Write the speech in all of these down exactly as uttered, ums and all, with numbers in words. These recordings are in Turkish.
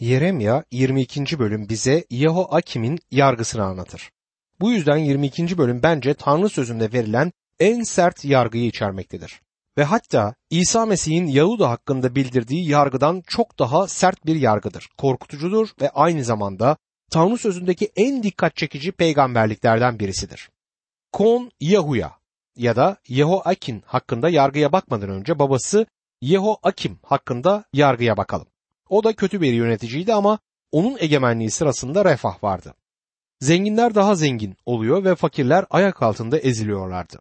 Yeremya yirmi ikinci bölüm bize Yehoakim'in yargısını anlatır. Bu yüzden yirmi ikinci bölüm bence Tanrı sözünde verilen en sert yargıyı içermektedir. Ve hatta İsa Mesih'in Yahuda hakkında bildirdiği yargıdan çok daha sert bir yargıdır, korkutucudur ve aynı zamanda Tanrı sözündeki en dikkat çekici peygamberliklerden birisidir. Kon Yahuya ya da Yehoakin hakkında yargıya bakmadan önce babası Yehoakim hakkında yargıya bakalım. O da kötü bir yöneticiydi ama onun egemenliği sırasında refah vardı. Zenginler daha zengin oluyor ve fakirler ayak altında eziliyorlardı.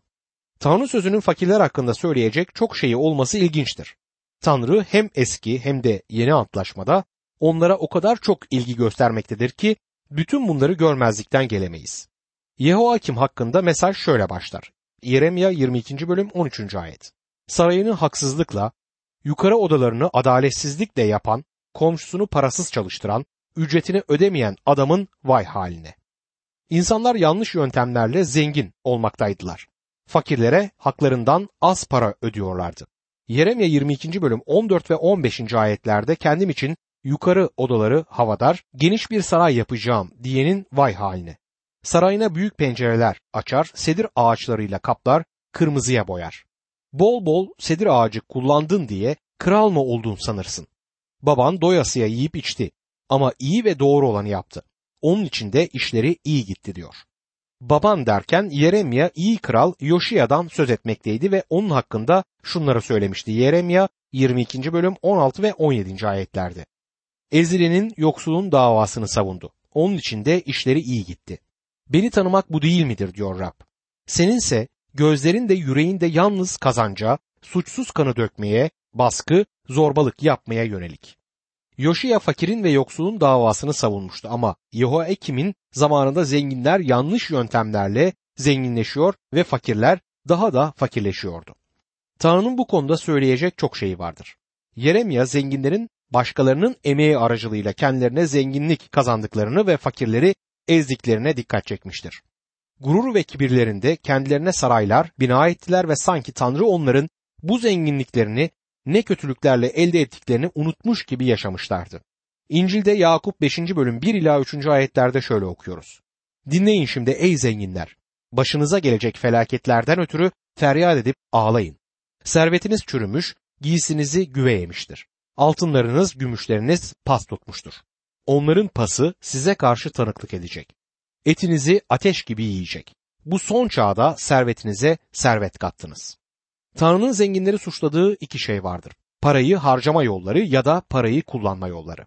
Tanrı sözünün fakirler hakkında söyleyecek çok şeyi olması ilginçtir. Tanrı hem eski hem de yeni antlaşmada onlara o kadar çok ilgi göstermektedir ki bütün bunları görmezlikten gelemeyiz. Yehoakim hakkında mesaj şöyle başlar. Yeremya yirmi ikinci bölüm on üçüncü ayet. Sarayını haksızlıkla, yukarı odalarını adaletsizlikle yapan, komşusunu parasız çalıştıran, ücretini ödemeyen adamın vay haline. İnsanlar yanlış yöntemlerle zengin olmaktaydılar. Fakirlere haklarından az para ödüyorlardı. Yeremya yirmi ikinci bölüm on dört ve on beşinci ayetlerde kendim için yukarı odaları havadar, geniş bir saray yapacağım diyenin vay haline. Sarayına büyük pencereler açar, sedir ağaçlarıyla kaplar, kırmızıya boyar. Bol bol sedir ağacı kullandın diye kral mı oldun sanırsın. Baban doyasıya yiyip içti ama iyi ve doğru olanı yaptı. Onun için de işleri iyi gitti diyor. Baban derken Yeremya iyi kral Yoşiya'dan söz etmekteydi ve onun hakkında şunları söylemişti. Yeremya yirmi ikinci bölüm on altı ve on yedinci ayetlerde. Ezilinin, yoksulun davasını savundu. Onun için de işleri iyi gitti. Beni tanımak bu değil midir diyor Rab. Seninse gözlerin de yüreğin de yalnız kazanca, suçsuz kanı dökmeye, baskı, zorbalık yapmaya yönelik. Yoshiya fakirin ve yoksulun davasını savunmuştu ama Yehoyakim'in zamanında zenginler yanlış yöntemlerle zenginleşiyor ve fakirler daha da fakirleşiyordu. Tanrı'nın bu konuda söyleyecek çok şeyi vardır. Yeremya zenginlerin başkalarının emeği aracılığıyla kendilerine zenginlik kazandıklarını ve fakirleri ezdiklerine dikkat çekmiştir. Gurur ve kibirlerinde kendilerine saraylar bina ettiler ve sanki Tanrı onların bu zenginliklerini ne kötülüklerle elde ettiklerini unutmuş gibi yaşamışlardı. İncil'de Yakup beşinci bölüm bir ila üçüncü ayetlerde şöyle okuyoruz. Dinleyin şimdi ey zenginler, başınıza gelecek felaketlerden ötürü feryat edip ağlayın. Servetiniz çürümüş, giysinizi güve yemiştir. Altınlarınız, gümüşleriniz pas tutmuştur. Onların pası size karşı tanıklık edecek. Etinizi ateş gibi yiyecek. Bu son çağda servetinize servet kattınız. Tanrı'nın zenginleri suçladığı iki şey vardır. Parayı harcama yolları ya da parayı kullanma yolları.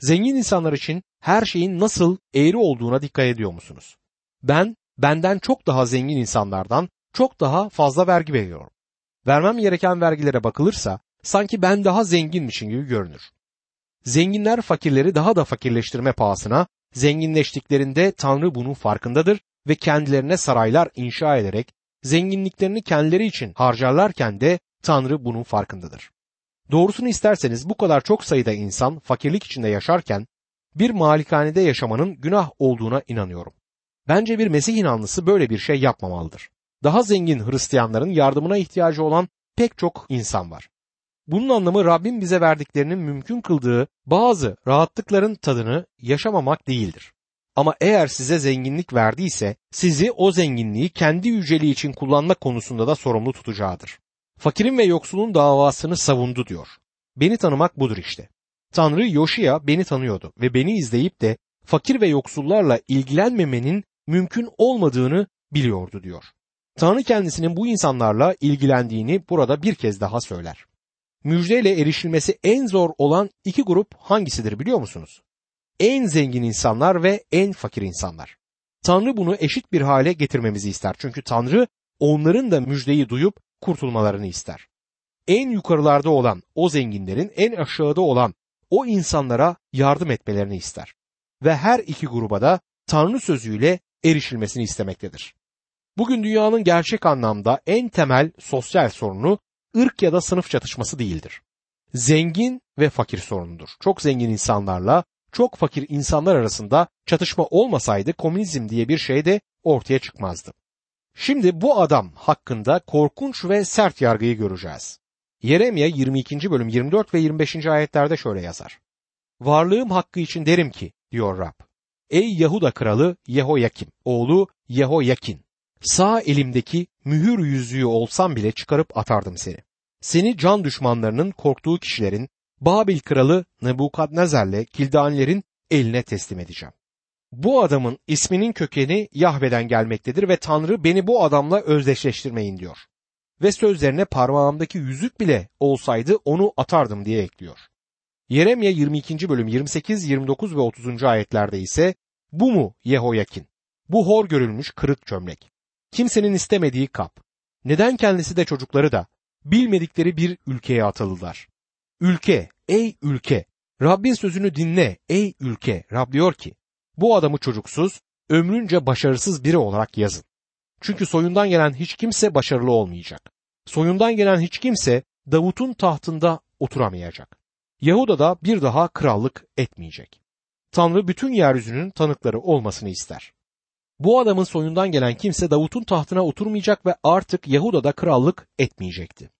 Zengin insanlar için her şeyin nasıl eğri olduğuna dikkat ediyor musunuz? Ben, benden çok daha zengin insanlardan çok daha fazla vergi veriyorum. Vermem gereken vergilere bakılırsa sanki ben daha zenginmişim gibi görünür. Zenginler fakirleri daha da fakirleştirme pahasına zenginleştiklerinde Tanrı bunun farkındadır ve kendilerine saraylar inşa ederek zenginliklerini kendileri için harcarlarken de Tanrı bunun farkındadır. Doğrusunu isterseniz bu kadar çok sayıda insan fakirlik içinde yaşarken bir malikanede yaşamanın günah olduğuna inanıyorum. Bence bir Mesih inanlısı böyle bir şey yapmamalıdır. Daha zengin Hristiyanların yardımına ihtiyacı olan pek çok insan var. Bunun anlamı Rabbin bize verdiklerinin mümkün kıldığı bazı rahatlıkların tadını yaşamamak değildir. Ama eğer size zenginlik verdiyse sizi o zenginliği kendi yüceliği için kullanmak konusunda da sorumlu tutacağıdır. Fakirin ve yoksulun davasını savundu diyor. Beni tanımak budur işte. Tanrı Yoshiya beni tanıyordu ve beni izleyip de fakir ve yoksullarla ilgilenmemenin mümkün olmadığını biliyordu diyor. Tanrı kendisinin bu insanlarla ilgilendiğini burada bir kez daha söyler. Müjdeyle erişilmesi en zor olan iki grup hangisidir biliyor musunuz? En zengin insanlar ve en fakir insanlar. Tanrı bunu eşit bir hale getirmemizi ister. Çünkü Tanrı onların da müjdeyi duyup kurtulmalarını ister. En yukarılarda olan o zenginlerin en aşağıda olan o insanlara yardım etmelerini ister. Ve her iki gruba da Tanrı sözüyle erişilmesini istemektedir. Bugün dünyanın gerçek anlamda en temel sosyal sorunu ırk ya da sınıf çatışması değildir. Zengin ve fakir sorunudur. Çok zengin insanlarla çok fakir insanlar arasında çatışma olmasaydı komünizm diye bir şey de ortaya çıkmazdı. Şimdi bu adam hakkında korkunç ve sert yargıyı göreceğiz. Yeremya yirmi ikinci bölüm yirmi dört ve yirmi beşinci ayetlerde şöyle yazar. varlığım hakkı için derim ki, diyor Rab. Ey Yahuda kralı Yehoyakim, oğlu Yehoyakin, sağ elimdeki mühür yüzüğü olsam bile çıkarıp atardım seni. Seni can düşmanlarının korktuğu kişilerin, Babil kralı Nebukadnezer'le Kildanilerin eline teslim edeceğim. Bu adamın isminin kökeni Yahve'den gelmektedir ve Tanrı beni bu adamla özdeşleştirmeyin diyor. Ve sözlerine parmağımdaki yüzük bile olsaydı onu atardım diye ekliyor. Yeremya yirmi ikinci bölüm yirmi sekiz, yirmi dokuz ve otuzuncu ayetlerde ise bu mu Yehoyakin? Bu hor görülmüş kırık çömlek. Kimsenin istemediği kap. Neden kendisi de çocukları da bilmedikleri bir ülkeye atıldılar? Ülke, ey ülke, Rabbin sözünü dinle ey ülke. Rab diyor ki, bu adamı çocuksuz, ömrünce başarısız biri olarak yazın. Çünkü soyundan gelen hiç kimse başarılı olmayacak. Soyundan gelen hiç kimse Davut'un tahtında oturamayacak. Yahuda'da bir daha krallık etmeyecek. Tanrı bütün yeryüzünün tanıkları olmasını ister. Bu adamın soyundan gelen kimse Davut'un tahtına oturmayacak ve artık Yahuda'da krallık etmeyecekti.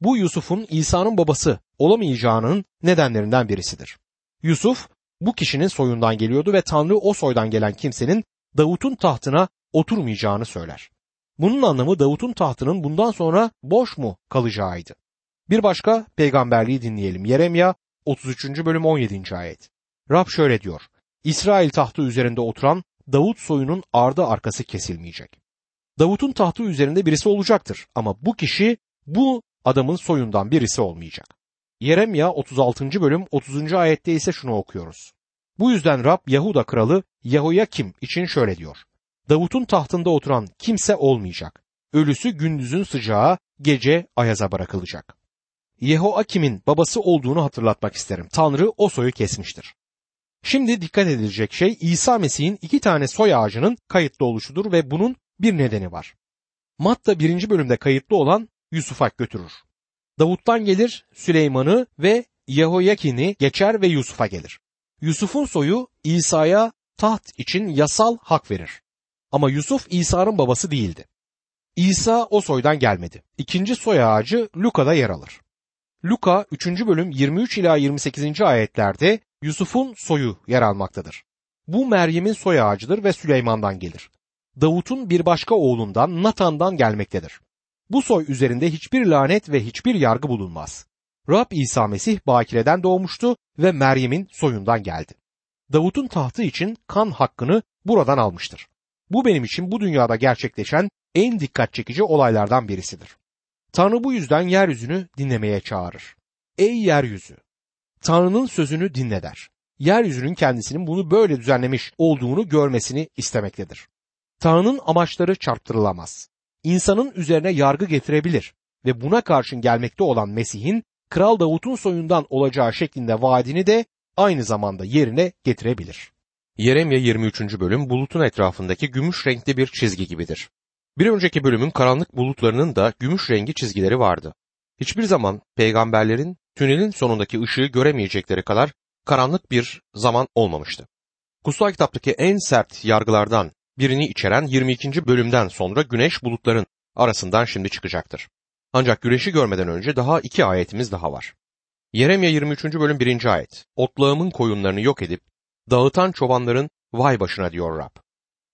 Bu Yusuf'un İsa'nın babası olamayacağının nedenlerinden birisidir. Yusuf bu kişinin soyundan geliyordu ve Tanrı o soydan gelen kimsenin Davut'un tahtına oturmayacağını söyler. Bunun anlamı Davut'un tahtının bundan sonra boş mu kalacağıydı. Bir başka peygamberliği dinleyelim. Yeremya otuz üçüncü bölüm on yedinci ayet. Rab şöyle diyor. İsrail tahtı üzerinde oturan Davut soyunun ardı arkası kesilmeyecek. Davut'un tahtı üzerinde birisi olacaktır ama bu kişi bu adamın soyundan birisi olmayacak. Yeremya otuz altıncı bölüm otuzuncu ayette ise şunu okuyoruz. Bu yüzden Rab Yahuda kralı Yehoyakim için şöyle diyor. Davut'un tahtında oturan kimse olmayacak. Ölüsü gündüzün sıcağı, gece ayaza bırakılacak. Yehoakim'in babası olduğunu hatırlatmak isterim. Tanrı o soyu kesmiştir. Şimdi dikkat edilecek şey İsa Mesih'in iki tane soy ağacının kayıtlı oluşudur ve bunun bir nedeni var. Matta birinci bölümde kayıtlı olan Yusuf'a götürür. Davut'tan gelir, Süleyman'ı ve Yehoyakin'i geçer ve Yusuf'a gelir. Yusuf'un soyu İsa'ya taht için yasal hak verir. Ama Yusuf İsa'nın babası değildi. İsa o soydan gelmedi. İkinci soy ağacı Luka'da yer alır. Luka üçüncü bölüm yirmi üç ila yirmi sekizinci ayetlerde Yusuf'un soyu yer almaktadır. Bu Meryem'in soy ağacıdır ve Süleyman'dan gelir. Davut'un bir başka oğlundan Natan'dan gelmektedir. Bu soy üzerinde hiçbir lanet ve hiçbir yargı bulunmaz. Rab İsa Mesih bakireden doğmuştu ve Meryem'in soyundan geldi. Davut'un tahtı için kan hakkını buradan almıştır. Bu benim için bu dünyada gerçekleşen en dikkat çekici olaylardan birisidir. Tanrı bu yüzden yeryüzünü dinlemeye çağırır. Ey yeryüzü! Tanrı'nın sözünü dinle der. Yeryüzünün kendisinin bunu böyle düzenlemiş olduğunu görmesini istemektedir. Tanrı'nın amaçları çarptırılamaz. İnsanın üzerine yargı getirebilir ve buna karşın gelmekte olan Mesih'in Kral Davut'un soyundan olacağı şeklinde vaadini de aynı zamanda yerine getirebilir. Yeremya yirmi üçüncü bölüm bulutun etrafındaki gümüş renkli bir çizgi gibidir. Bir önceki bölümün karanlık bulutlarının da gümüş rengi çizgileri vardı. Hiçbir zaman peygamberlerin tünelin sonundaki ışığı göremeyecekleri kadar karanlık bir zaman olmamıştı. Kutsal Kitaptaki en sert yargılardan birini içeren yirmi ikinci bölümden sonra güneş bulutların arasından şimdi çıkacaktır. Ancak güneşi görmeden önce daha iki ayetimiz daha var. Yeremya yirmi üçüncü bölüm birinci ayet. Otlağımın koyunlarını yok edip dağıtan çobanların vay başına diyor Rab.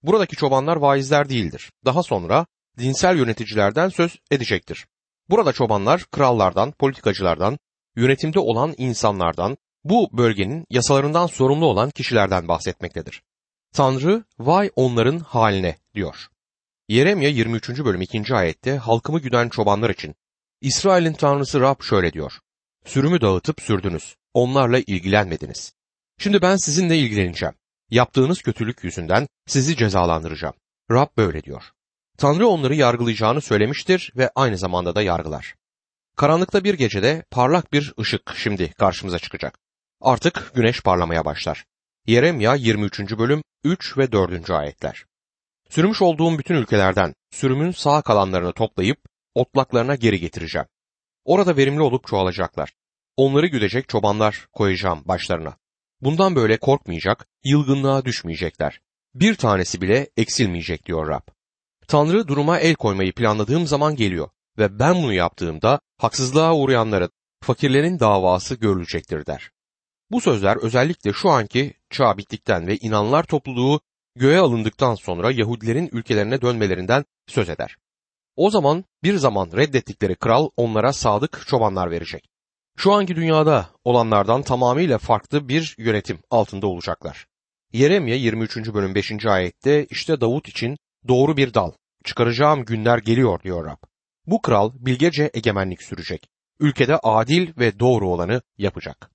Buradaki çobanlar vaizler değildir. Daha sonra dinsel yöneticilerden söz edecektir. Burada çobanlar krallardan, politikacılardan, yönetimde olan insanlardan, bu bölgenin yasalarından sorumlu olan kişilerden bahsetmektedir. Tanrı vay onların haline diyor. Yeremya yirmi üçüncü bölüm ikinci ayette halkımı güden çobanlar için İsrail'in Tanrısı Rab şöyle diyor. Sürümü dağıtıp sürdünüz. Onlarla ilgilenmediniz. Şimdi ben sizinle ilgileneceğim. Yaptığınız kötülük yüzünden sizi cezalandıracağım. Rab böyle diyor. Tanrı onları yargılayacağını söylemiştir ve aynı zamanda da yargılar. Karanlıkta bir gecede parlak bir ışık şimdi karşımıza çıkacak. Artık güneş parlamaya başlar. Yeremya yirmi üçüncü bölüm üç ve dördüncü ayetler. Sürmüş olduğum bütün ülkelerden sürümün sağ kalanlarını toplayıp otlaklarına geri getireceğim. Orada verimli olup çoğalacaklar. Onları güdecek çobanlar koyacağım başlarına. Bundan böyle korkmayacak, yılgınlığa düşmeyecekler. Bir tanesi bile eksilmeyecek diyor Rab. Tanrı duruma el koymayı planladığım zaman geliyor ve ben bunu yaptığımda haksızlığa uğrayanların, fakirlerin davası görülecektir der. Bu sözler özellikle şu anki çağ bittikten ve inanlar topluluğu göğe alındıktan sonra Yahudilerin ülkelerine dönmelerinden söz eder. O zaman bir zaman reddettikleri kral onlara sadık çobanlar verecek. Şu anki dünyada olanlardan tamamıyla farklı bir yönetim altında olacaklar. Yeremya yirmi üçüncü bölüm beşinci ayette işte Davut için doğru bir dal, çıkaracağım günler geliyor diyor Rab. Bu kral bilgece egemenlik sürecek. Ülkede adil ve doğru olanı yapacak.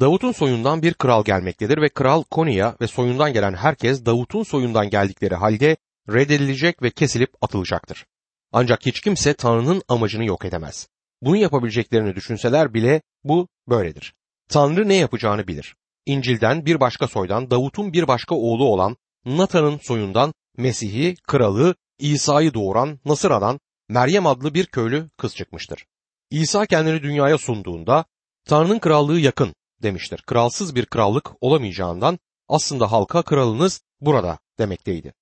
Davut'un soyundan bir kral gelmektedir ve kral Konya ve soyundan gelen herkes Davut'un soyundan geldikleri halde reddedilecek ve kesilip atılacaktır. Ancak hiç kimse Tanrı'nın amacını yok edemez. Bunu yapabileceklerini düşünseler bile bu böyledir. Tanrı ne yapacağını bilir. İncil'den bir başka soydan Davut'un bir başka oğlu olan Natan'ın soyundan Mesih'i, kralı, İsa'yı doğuran Nasıra'dan Meryem adlı bir köylü kız çıkmıştır. İsa kendini dünyaya sunduğunda Tanrı'nın krallığı yakın demiştir. Kralsız bir krallık olamayacağından aslında halka kralınız burada demekteydi.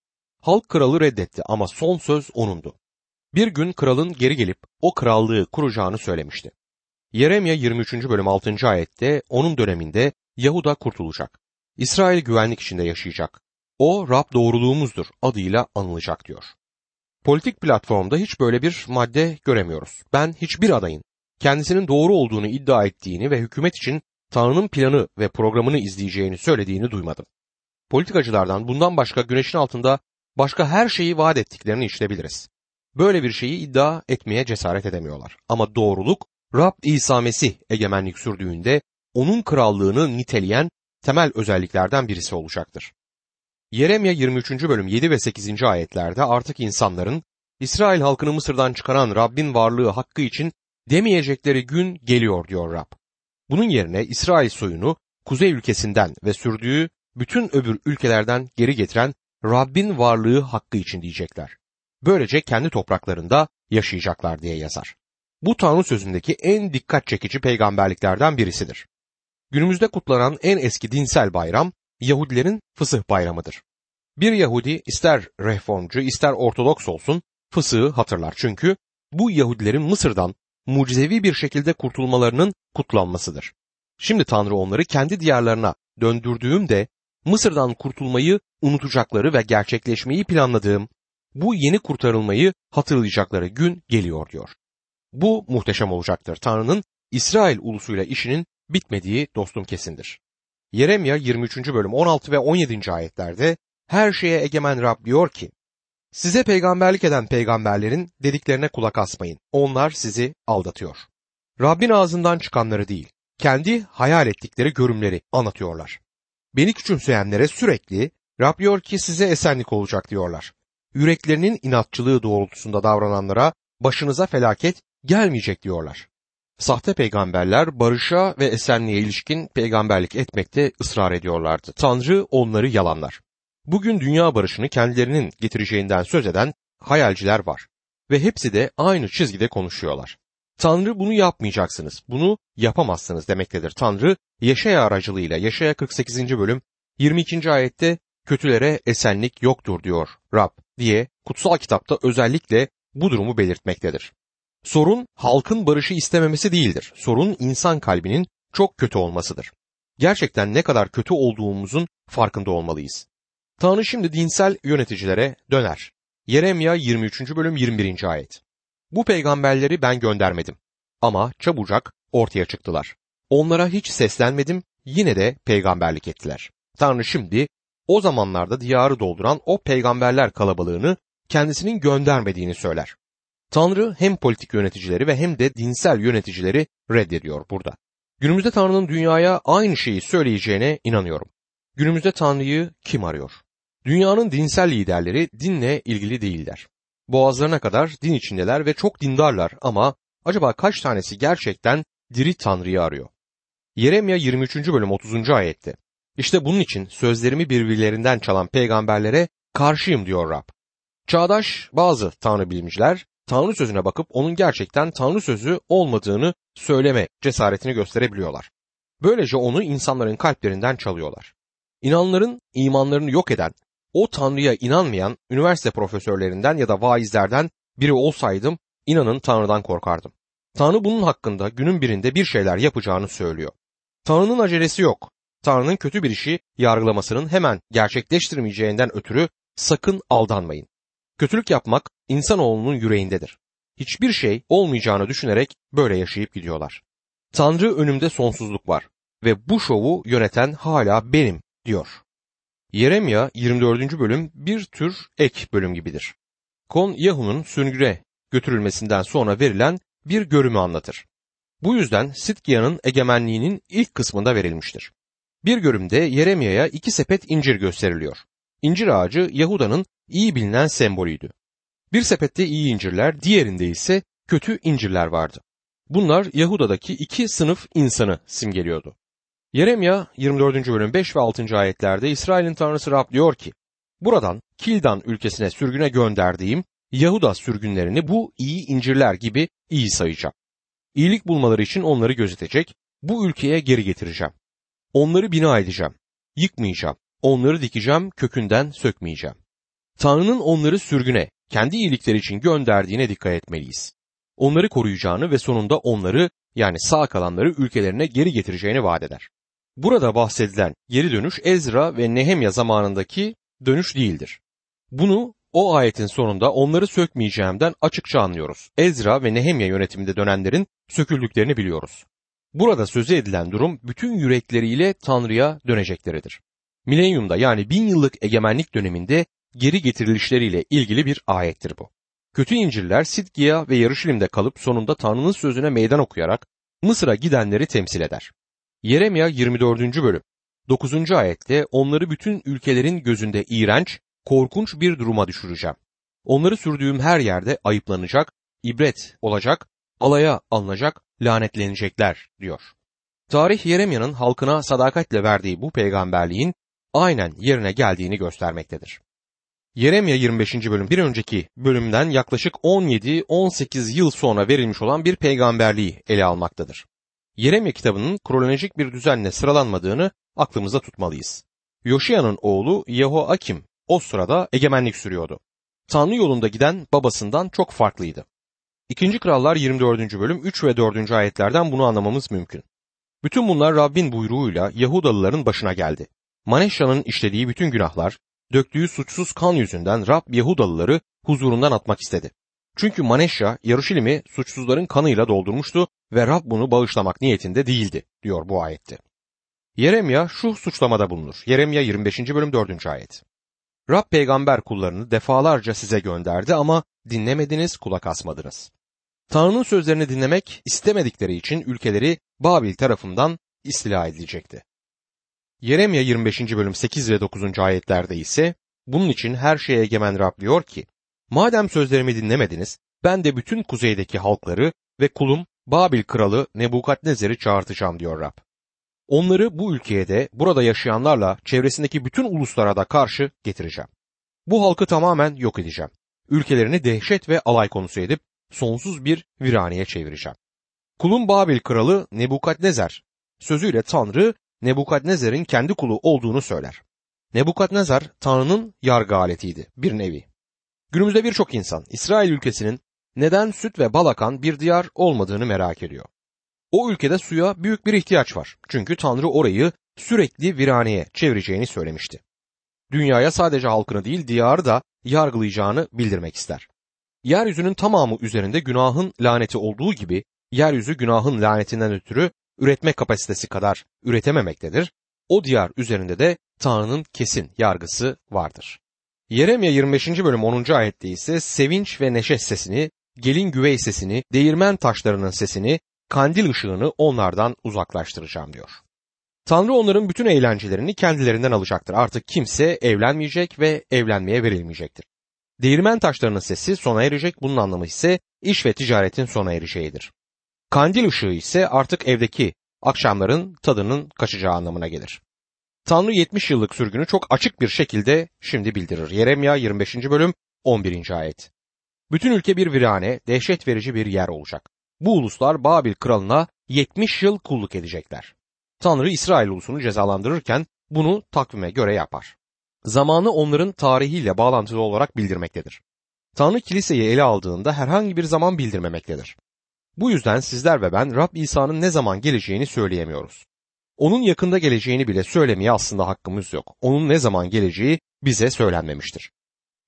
Halk kralı reddetti ama son söz onundu. Bir gün kralın geri gelip o krallığı kuracağını söylemişti. Yeremya yirmi üçüncü bölüm altıncı ayette onun döneminde Yahuda kurtulacak. İsrail güvenlik içinde yaşayacak. O Rab doğruluğumuzdur adıyla anılacak diyor. Politik platformda hiç böyle bir madde göremiyoruz. Ben hiçbir adayın kendisinin doğru olduğunu iddia ettiğini ve hükümet için Tanrı'nın planı ve programını izleyeceğini söylediğini duymadım. Politikacılardan bundan başka güneşin altında başka her şeyi vaat ettiklerini işitebiliriz. Böyle bir şeyi iddia etmeye cesaret edemiyorlar. Ama doğruluk Rab İsa Mesih egemenlik sürdüğünde onun krallığını niteleyen temel özelliklerden birisi olacaktır. Yeremya yirmi üçüncü bölüm yedi ve sekizinci ayetlerde artık insanların İsrail halkını Mısır'dan çıkaran Rabbin varlığı hakkı için demeyecekleri gün geliyor diyor Rab. Bunun yerine İsrail soyunu kuzey ülkesinden ve sürdüğü bütün öbür ülkelerden geri getiren Rabbin varlığı hakkı için diyecekler. Böylece kendi topraklarında yaşayacaklar diye yazar. Bu Tanrı sözündeki en dikkat çekici peygamberliklerden birisidir. Günümüzde kutlanan en eski dinsel bayram Yahudilerin fısıh bayramıdır. Bir Yahudi ister reformcu ister ortodoks olsun fısıhı hatırlar çünkü bu Yahudilerin Mısır'dan mucizevi bir şekilde kurtulmalarının kutlanmasıdır. Şimdi Tanrı onları kendi diyarlarına döndürdüğümde Mısır'dan kurtulmayı unutacakları ve gerçekleşmeyi planladığım bu yeni kurtarılmayı hatırlayacakları gün geliyor diyor. Bu muhteşem olacaktır. Tanrı'nın İsrail ulusuyla işinin bitmediği dostum kesindir. Yeremya yirmi üçüncü bölüm on altı ve on yedinci ayetlerde her şeye egemen Rab diyor ki, size peygamberlik eden peygamberlerin dediklerine kulak asmayın. Onlar sizi aldatıyor. Rabbin ağzından çıkanları değil, kendi hayal ettikleri görümleri anlatıyorlar. Beni küçümseyenlere sürekli Rab diyor ki size esenlik olacak diyorlar. Yüreklerinin inatçılığı doğrultusunda davrananlara başınıza felaket gelmeyecek diyorlar. Sahte peygamberler barışa ve esenliğe ilişkin peygamberlik etmekte ısrar ediyorlardı. Tanrı onları yalanlar. Bugün dünya barışını kendilerinin getireceğinden söz eden hayalciler var ve hepsi de aynı çizgide konuşuyorlar. Tanrı bunu yapmayacaksınız, bunu yapamazsınız demektedir. Tanrı Yeşaya aracılığıyla Yeşaya kırk sekizinci bölüm yirmi ikinci ayette kötülere esenlik yoktur diyor Rab diye kutsal kitapta özellikle bu durumu belirtmektedir. Sorun halkın barışı istememesi değildir. Sorun insan kalbinin çok kötü olmasıdır. Gerçekten ne kadar kötü olduğumuzun farkında olmalıyız. Tanrı şimdi dinsel yöneticilere döner. Yeremya yirmi üçüncü bölüm yirmi birinci ayet. Bu peygamberleri ben göndermedim ama çabucak ortaya çıktılar. Onlara hiç seslenmedim, yine de peygamberlik ettiler. Tanrı şimdi o zamanlarda diyarı dolduran o peygamberler kalabalığını kendisinin göndermediğini söyler. Tanrı hem politik yöneticileri ve hem de dinsel yöneticileri reddediyor burada. Günümüzde Tanrı'nın dünyaya aynı şeyi söyleyeceğine inanıyorum. Günümüzde Tanrı'yı kim arıyor? Dünyanın dinsel liderleri dinle ilgili değiller. Boğazlarına kadar din içindeler ve çok dindarlar ama acaba kaç tanesi gerçekten diri Tanrı'yı arıyor? Yeremya yirmi üçüncü bölüm otuzuncu ayette. İşte bunun için sözlerimi birbirlerinden çalan peygamberlere karşıyım diyor Rab. Çağdaş bazı Tanrı bilimciler Tanrı sözüne bakıp onun gerçekten Tanrı sözü olmadığını söyleme cesaretini gösterebiliyorlar. Böylece onu insanların kalplerinden çalıyorlar. İnanların imanlarını yok eden, o Tanrı'ya inanmayan üniversite profesörlerinden ya da vaizlerden biri olsaydım inanın Tanrı'dan korkardım. Tanrı bunun hakkında günün birinde bir şeyler yapacağını söylüyor. Tanrı'nın acelesi yok. Tanrı'nın kötü bir işi yargılamasının hemen gerçekleştirmeyeceğinden ötürü sakın aldanmayın. Kötülük yapmak insanoğlunun yüreğindedir. Hiçbir şey olmayacağını düşünerek böyle yaşayıp gidiyorlar. Tanrı önümde sonsuzluk var ve bu şovu yöneten hala benim diyor. Yeremya yirmi dördüncü bölüm bir tür ek bölüm gibidir. Kon Yahu'nun sürgüne götürülmesinden sonra verilen bir görümü anlatır. Bu yüzden Sitkiya'nın egemenliğinin ilk kısmında verilmiştir. Bir görümde Yeremya'ya iki sepet incir gösteriliyor. İncir ağacı Yahuda'nın iyi bilinen sembolüydü. Bir sepette iyi incirler, diğerinde ise kötü incirler vardı. Bunlar Yahuda'daki iki sınıf insanı simgeliyordu. Yeremya yirmi dördüncü bölüm beş ve altıncı ayetlerde İsrail'in Tanrısı Rab diyor ki, buradan Kildan ülkesine sürgüne gönderdiğim Yahuda sürgünlerini bu iyi incirler gibi iyi sayacağım. İyilik bulmaları için onları gözetecek, bu ülkeye geri getireceğim. Onları bina edeceğim, yıkmayacağım, onları dikeceğim, kökünden sökmeyeceğim. Tanrı'nın onları sürgüne, kendi iyilikleri için gönderdiğine dikkat etmeliyiz. Onları koruyacağını ve sonunda onları, yani sağ kalanları ülkelerine geri getireceğini vaat eder. Burada bahsedilen geri dönüş Ezra ve Nehemia zamanındaki dönüş değildir. Bunu o ayetin sonunda onları sökmeyeceğimden açıkça anlıyoruz. Ezra ve Nehemia yönetiminde dönenlerin söküldüklerini biliyoruz. Burada sözü edilen durum bütün yürekleriyle Tanrı'ya dönecekleridir. Milenyumda, yani bin yıllık egemenlik döneminde geri getirilişleriyle ilgili bir ayettir bu. Kötü incirler Sitkiya ve Yeruşalim'de kalıp sonunda Tanrı'nın sözüne meydan okuyarak Mısır'a gidenleri temsil eder. Yeremya yirmi dördüncü bölüm dokuzuncu ayette onları bütün ülkelerin gözünde iğrenç, korkunç bir duruma düşüreceğim. Onları sürdüğüm her yerde ayıplanacak, ibret olacak, alaya alınacak, lanetlenecekler diyor. Tarih Yeremya'nın halkına sadakatle verdiği bu peygamberliğin aynen yerine geldiğini göstermektedir. Yeremya yirmi beşinci bölüm bir önceki bölümden yaklaşık on yedi on sekiz yıl sonra verilmiş olan bir peygamberliği ele almaktadır. Yeremya kitabının kronolojik bir düzenle sıralanmadığını aklımızda tutmalıyız. Yoşiya'nın oğlu Yehoakim o sırada egemenlik sürüyordu. Tanrı yolunda giden babasından çok farklıydı. İkinci Krallar yirmi dördüncü bölüm üç ve dördüncü ayetlerden bunu anlamamız mümkün. Bütün bunlar Rabbin buyruğuyla Yahudalıların başına geldi. Maneşya'nın işlediği bütün günahlar, döktüğü suçsuz kan yüzünden Rab Yahudalıları huzurundan atmak istedi. Çünkü Maneşya, Yeruşalim'i suçsuzların kanıyla doldurmuştu ve Rab bunu bağışlamak niyetinde değildi, diyor bu ayette. Yeremya şu suçlamada bulunur. Yeremya yirmi beşinci bölüm dördüncü ayet. Rab peygamber kullarını defalarca size gönderdi ama dinlemediniz, kulak asmadınız. Tanrı'nın sözlerini dinlemek istemedikleri için ülkeleri Babil tarafından istila edilecekti. Yeremya yirmi beşinci bölüm sekiz ve dokuzuncu ayetlerde ise bunun için her şeye egemen Rab diyor ki, madem sözlerimi dinlemediniz, ben de bütün kuzeydeki halkları ve kulum Babil kralı Nebukadnezer'i çağırtacağım diyor Rab. Onları bu ülkeye de, burada yaşayanlarla çevresindeki bütün uluslara da karşı getireceğim. Bu halkı tamamen yok edeceğim. Ülkelerini dehşet ve alay konusu edip sonsuz bir viraneye çevireceğim. Kulun Babil kralı Nebukadnezer sözüyle Tanrı Nebukadnezer'in kendi kulu olduğunu söyler. Nebukadnezer Tanrı'nın yargı aletiydi bir nevi. Günümüzde birçok insan İsrail ülkesinin neden süt ve bal akan bir diyar olmadığını merak ediyor. O ülkede suya büyük bir ihtiyaç var. Çünkü Tanrı orayı sürekli viraneye çevireceğini söylemişti. Dünyaya sadece halkını değil diyarı da yargılayacağını bildirmek ister. Yeryüzünün tamamı üzerinde günahın laneti olduğu gibi yeryüzü günahın lanetinden ötürü üretme kapasitesi kadar üretememektedir. O diyar üzerinde de Tanrı'nın kesin yargısı vardır. Yeremya yirmi beşinci bölüm onuncu ayette ise sevinç ve neşe sesini, gelin güvey sesini, değirmen taşlarının sesini, kandil ışığını onlardan uzaklaştıracağım diyor. Tanrı onların bütün eğlencelerini kendilerinden alacaktır. Artık kimse evlenmeyecek ve evlenmeye verilmeyecektir. Değirmen taşlarının sesi sona erecek, bunun anlamı ise iş ve ticaretin sona ereceğidir. Kandil ışığı ise artık evdeki akşamların tadının kaçacağı anlamına gelir. Tanrı yetmiş yıllık sürgünü çok açık bir şekilde şimdi bildirir. Yeremya yirmi beşinci bölüm on birinci ayet. Bütün ülke bir virane, dehşet verici bir yer olacak. Bu uluslar Babil kralına yetmiş yıl kulluk edecekler. Tanrı İsrail ulusunu cezalandırırken bunu takvime göre yapar. Zamanı onların tarihiyle bağlantılı olarak bildirmektedir. Tanrı kiliseyi ele aldığında herhangi bir zaman bildirmemektedir. Bu yüzden sizler ve ben Rab İsa'nın ne zaman geleceğini söyleyemiyoruz. onun yakında geleceğini bile söylemeye aslında hakkımız yok. Onun ne zaman geleceği bize söylenmemiştir.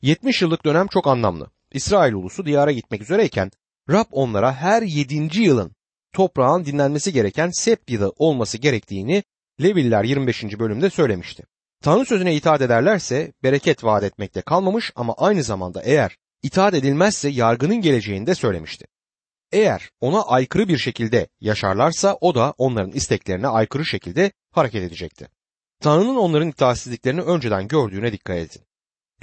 yetmiş yıllık dönem çok anlamlı. İsrail ulusu diyara gitmek üzereyken Rab onlara her yedinci yılın toprağın dinlenmesi gereken sebt yılı olması gerektiğini Levililer yirmi beşinci bölümde söylemişti. Tanrı sözüne itaat ederlerse bereket vaat etmekte kalmamış ama aynı zamanda eğer itaat edilmezse yargının geleceğini de söylemişti. Eğer ona aykırı bir şekilde yaşarlarsa o da onların isteklerine aykırı şekilde hareket edecekti. Tanrı'nın onların itaatsizliklerini önceden gördüğüne dikkat edin.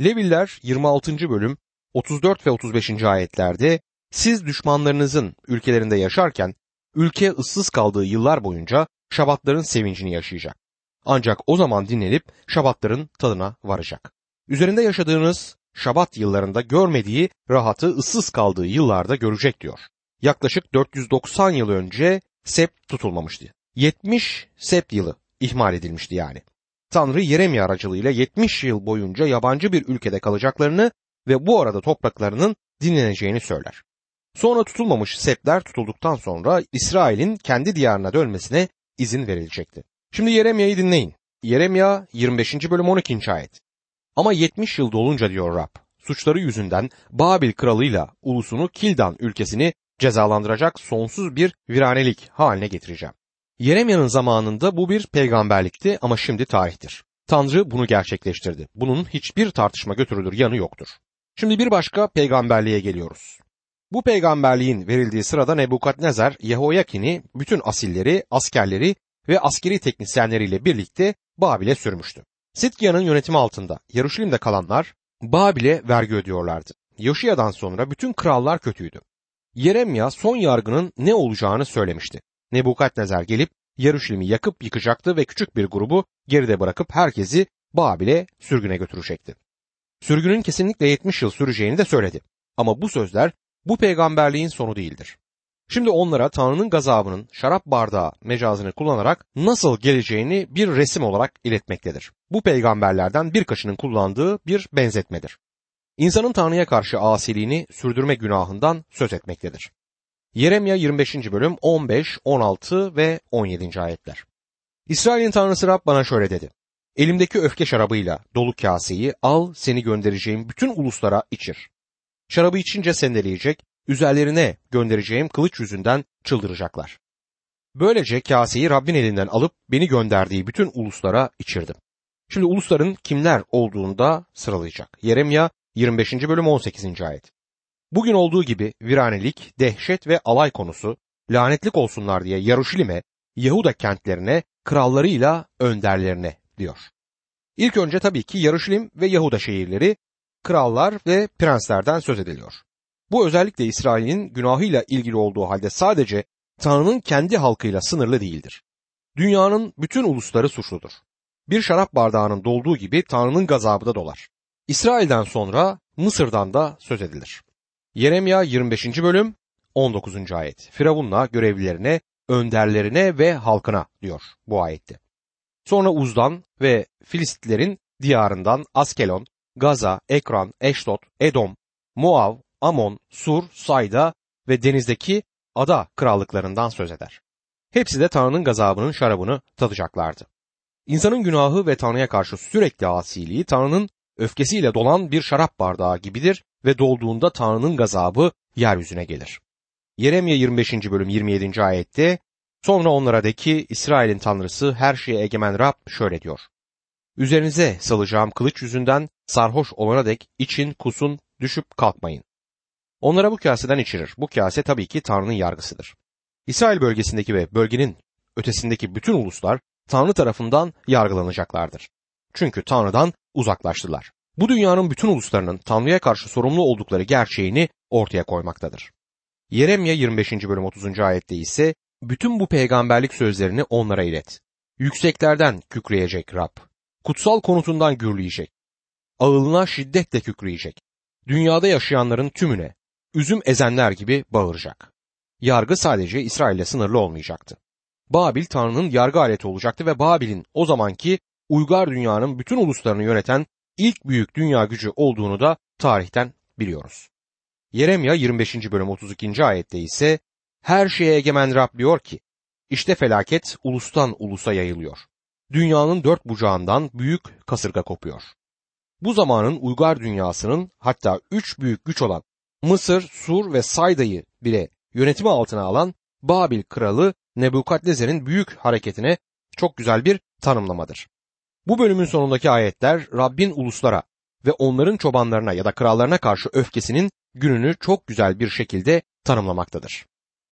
Levililer yirmi altıncı bölüm otuz dört ve otuz beşinci ayetlerde siz düşmanlarınızın ülkelerinde yaşarken ülke ıssız kaldığı yıllar boyunca şabatların sevincini yaşayacak. Ancak o zaman dinlenip şabatların tadına varacak. Üzerinde yaşadığınız şabat yıllarında görmediği rahatı ıssız kaldığı yıllarda görecek diyor. Yaklaşık dört yüz doksan yıl önce sept tutulmamıştı. yetmiş sept yılı ihmal edilmişti yani. Tanrı Yeremya aracılığıyla yetmiş yıl boyunca yabancı bir ülkede kalacaklarını ve bu arada topraklarının dinleneceğini söyler. Sonra tutulmamış septler tutulduktan sonra İsrail'in kendi diyarına dönmesine izin verilecekti. Şimdi Yeremya'yı dinleyin. Yeremya yirmi beşinci bölüm on ikinci ayet. Ama yetmiş yıl dolunca diyor Rab, suçları yüzünden Babil kralıyla ulusunu Kildan ülkesini cezalandıracak sonsuz bir viranelik haline getireceğim. Yeremya'nın zamanında bu bir peygamberlikti ama şimdi tarihtir. Tanrı bunu gerçekleştirdi. Bunun hiçbir tartışma götürülür yanı yoktur. Şimdi bir başka peygamberliğe geliyoruz. Bu peygamberliğin verildiği sırada Nebukadnezer Yehoyakin'i bütün asilleri, askerleri ve askeri teknisyenleriyle birlikte Babil'e sürmüştü. Sitkiya'nın yönetimi altında Yeruşalim'de kalanlar Babil'e vergi ödüyorlardı. Yoşiya'dan sonra bütün krallar kötüydü. Yeremya son yargının ne olacağını söylemişti. Nebukadnezer gelip Yeruşalim'i yakıp yıkacaktı ve küçük bir grubu geride bırakıp herkesi Babil'e sürgüne götürecekti. Sürgünün kesinlikle yetmiş yıl süreceğini de söyledi. Ama bu sözler bu peygamberliğin sonu değildir. Şimdi onlara Tanrı'nın gazabının şarap bardağı mecazını kullanarak nasıl geleceğini bir resim olarak iletmektedir. Bu peygamberlerden birkaçının kullandığı bir benzetmedir. İnsanın Tanrı'ya karşı asiliğini sürdürme günahından söz etmektedir. Yeremya yirmi beşinci bölüm on beş, on altı ve on yedinci ayetler. İsrail'in Tanrısı Rab bana şöyle dedi. Elimdeki öfke şarabıyla dolu kaseyi al, seni göndereceğim bütün uluslara içir. Şarabı içince sendeleyecek, üzerlerine göndereceğim kılıç yüzünden çıldıracaklar. Böylece kaseyi Rabbin elinden alıp beni gönderdiği bütün uluslara içirdim. Şimdi ulusların kimler olduğunu da sıralayacak. Yeremya yirmi beşinci bölüm on sekizinci ayet. Bugün olduğu gibi viranelik, dehşet ve alay konusu lanetlik olsunlar diye Yeruşalim'e, Yahuda kentlerine, krallarıyla önderlerine diyor. İlk önce tabii ki Yeruşalim ve Yahuda şehirleri, krallar ve prenslerden söz ediliyor. Bu özellikle İsrail'in günahıyla ilgili olduğu halde sadece Tanrı'nın kendi halkıyla sınırlı değildir. Dünyanın bütün ulusları suçludur. Bir şarap bardağının dolduğu gibi Tanrı'nın gazabı da dolar. İsrail'den sonra Mısır'dan da söz edilir. Yeremya yirmi beşinci bölüm on dokuzuncu ayet. Firavun'la görevlilerine, önderlerine ve halkına diyor bu ayette. Sonra Uz'dan ve Filistlilerin diyarından Askelon, Gaza, Ekron, Eşdot, Edom, Moav, Amon, Sur, Sayda ve denizdeki ada krallıklarından söz eder. Hepsi de Tanrı'nın gazabının şarabını tadacaklardı. İnsanın günahı ve Tanrı'ya karşı sürekli asiliği Tanrı'nın öfkesiyle dolan bir şarap bardağı gibidir ve dolduğunda Tanrı'nın gazabı yeryüzüne gelir. Yeremya yirmi beşinci bölüm yirmi yedinci ayette sonra onlara de ki İsrail'in Tanrısı her şeye egemen Rab şöyle diyor. Üzerinize salacağım kılıç yüzünden sarhoş olana dek için kusun düşüp kalkmayın. Onlara bu kaseden içirir. Bu kase tabii ki Tanrı'nın yargısıdır. İsrail bölgesindeki ve bölgenin ötesindeki bütün uluslar Tanrı tarafından yargılanacaklardır. Çünkü Tanrı'dan uzaklaştılar. Bu dünyanın bütün uluslarının Tanrı'ya karşı sorumlu oldukları gerçeğini ortaya koymaktadır. Yeremya yirmi beşinci bölüm otuzuncu ayette ise bütün bu peygamberlik sözlerini onlara ilet. Yükseklerden kükreyecek Rab, kutsal konutundan gürleyecek, ağılına şiddetle kükreyecek, dünyada yaşayanların tümüne, üzüm ezenler gibi bağıracak. Yargı sadece İsrail'le sınırlı olmayacaktı. Babil Tanrı'nın yargı aleti olacaktı ve Babil'in o zamanki uygar dünyanın bütün uluslarını yöneten ilk büyük dünya gücü olduğunu da tarihten biliyoruz. Yeremya yirmi beşinci bölüm otuz ikinci ayette ise her şeye egemen Rab diyor ki İşte felaket ulustan ulusa yayılıyor. Dünyanın dört bucağından büyük kasırga kopuyor. Bu zamanın uygar dünyasının hatta üç büyük güç olan Mısır, Sur ve Sayda'yı bile yönetimi altına alan Babil kralı Nebukadnezer'in büyük hareketine çok güzel bir tanımlamadır. Bu bölümün sonundaki ayetler Rabbin uluslara ve onların çobanlarına ya da krallarına karşı öfkesinin gününü çok güzel bir şekilde tanımlamaktadır.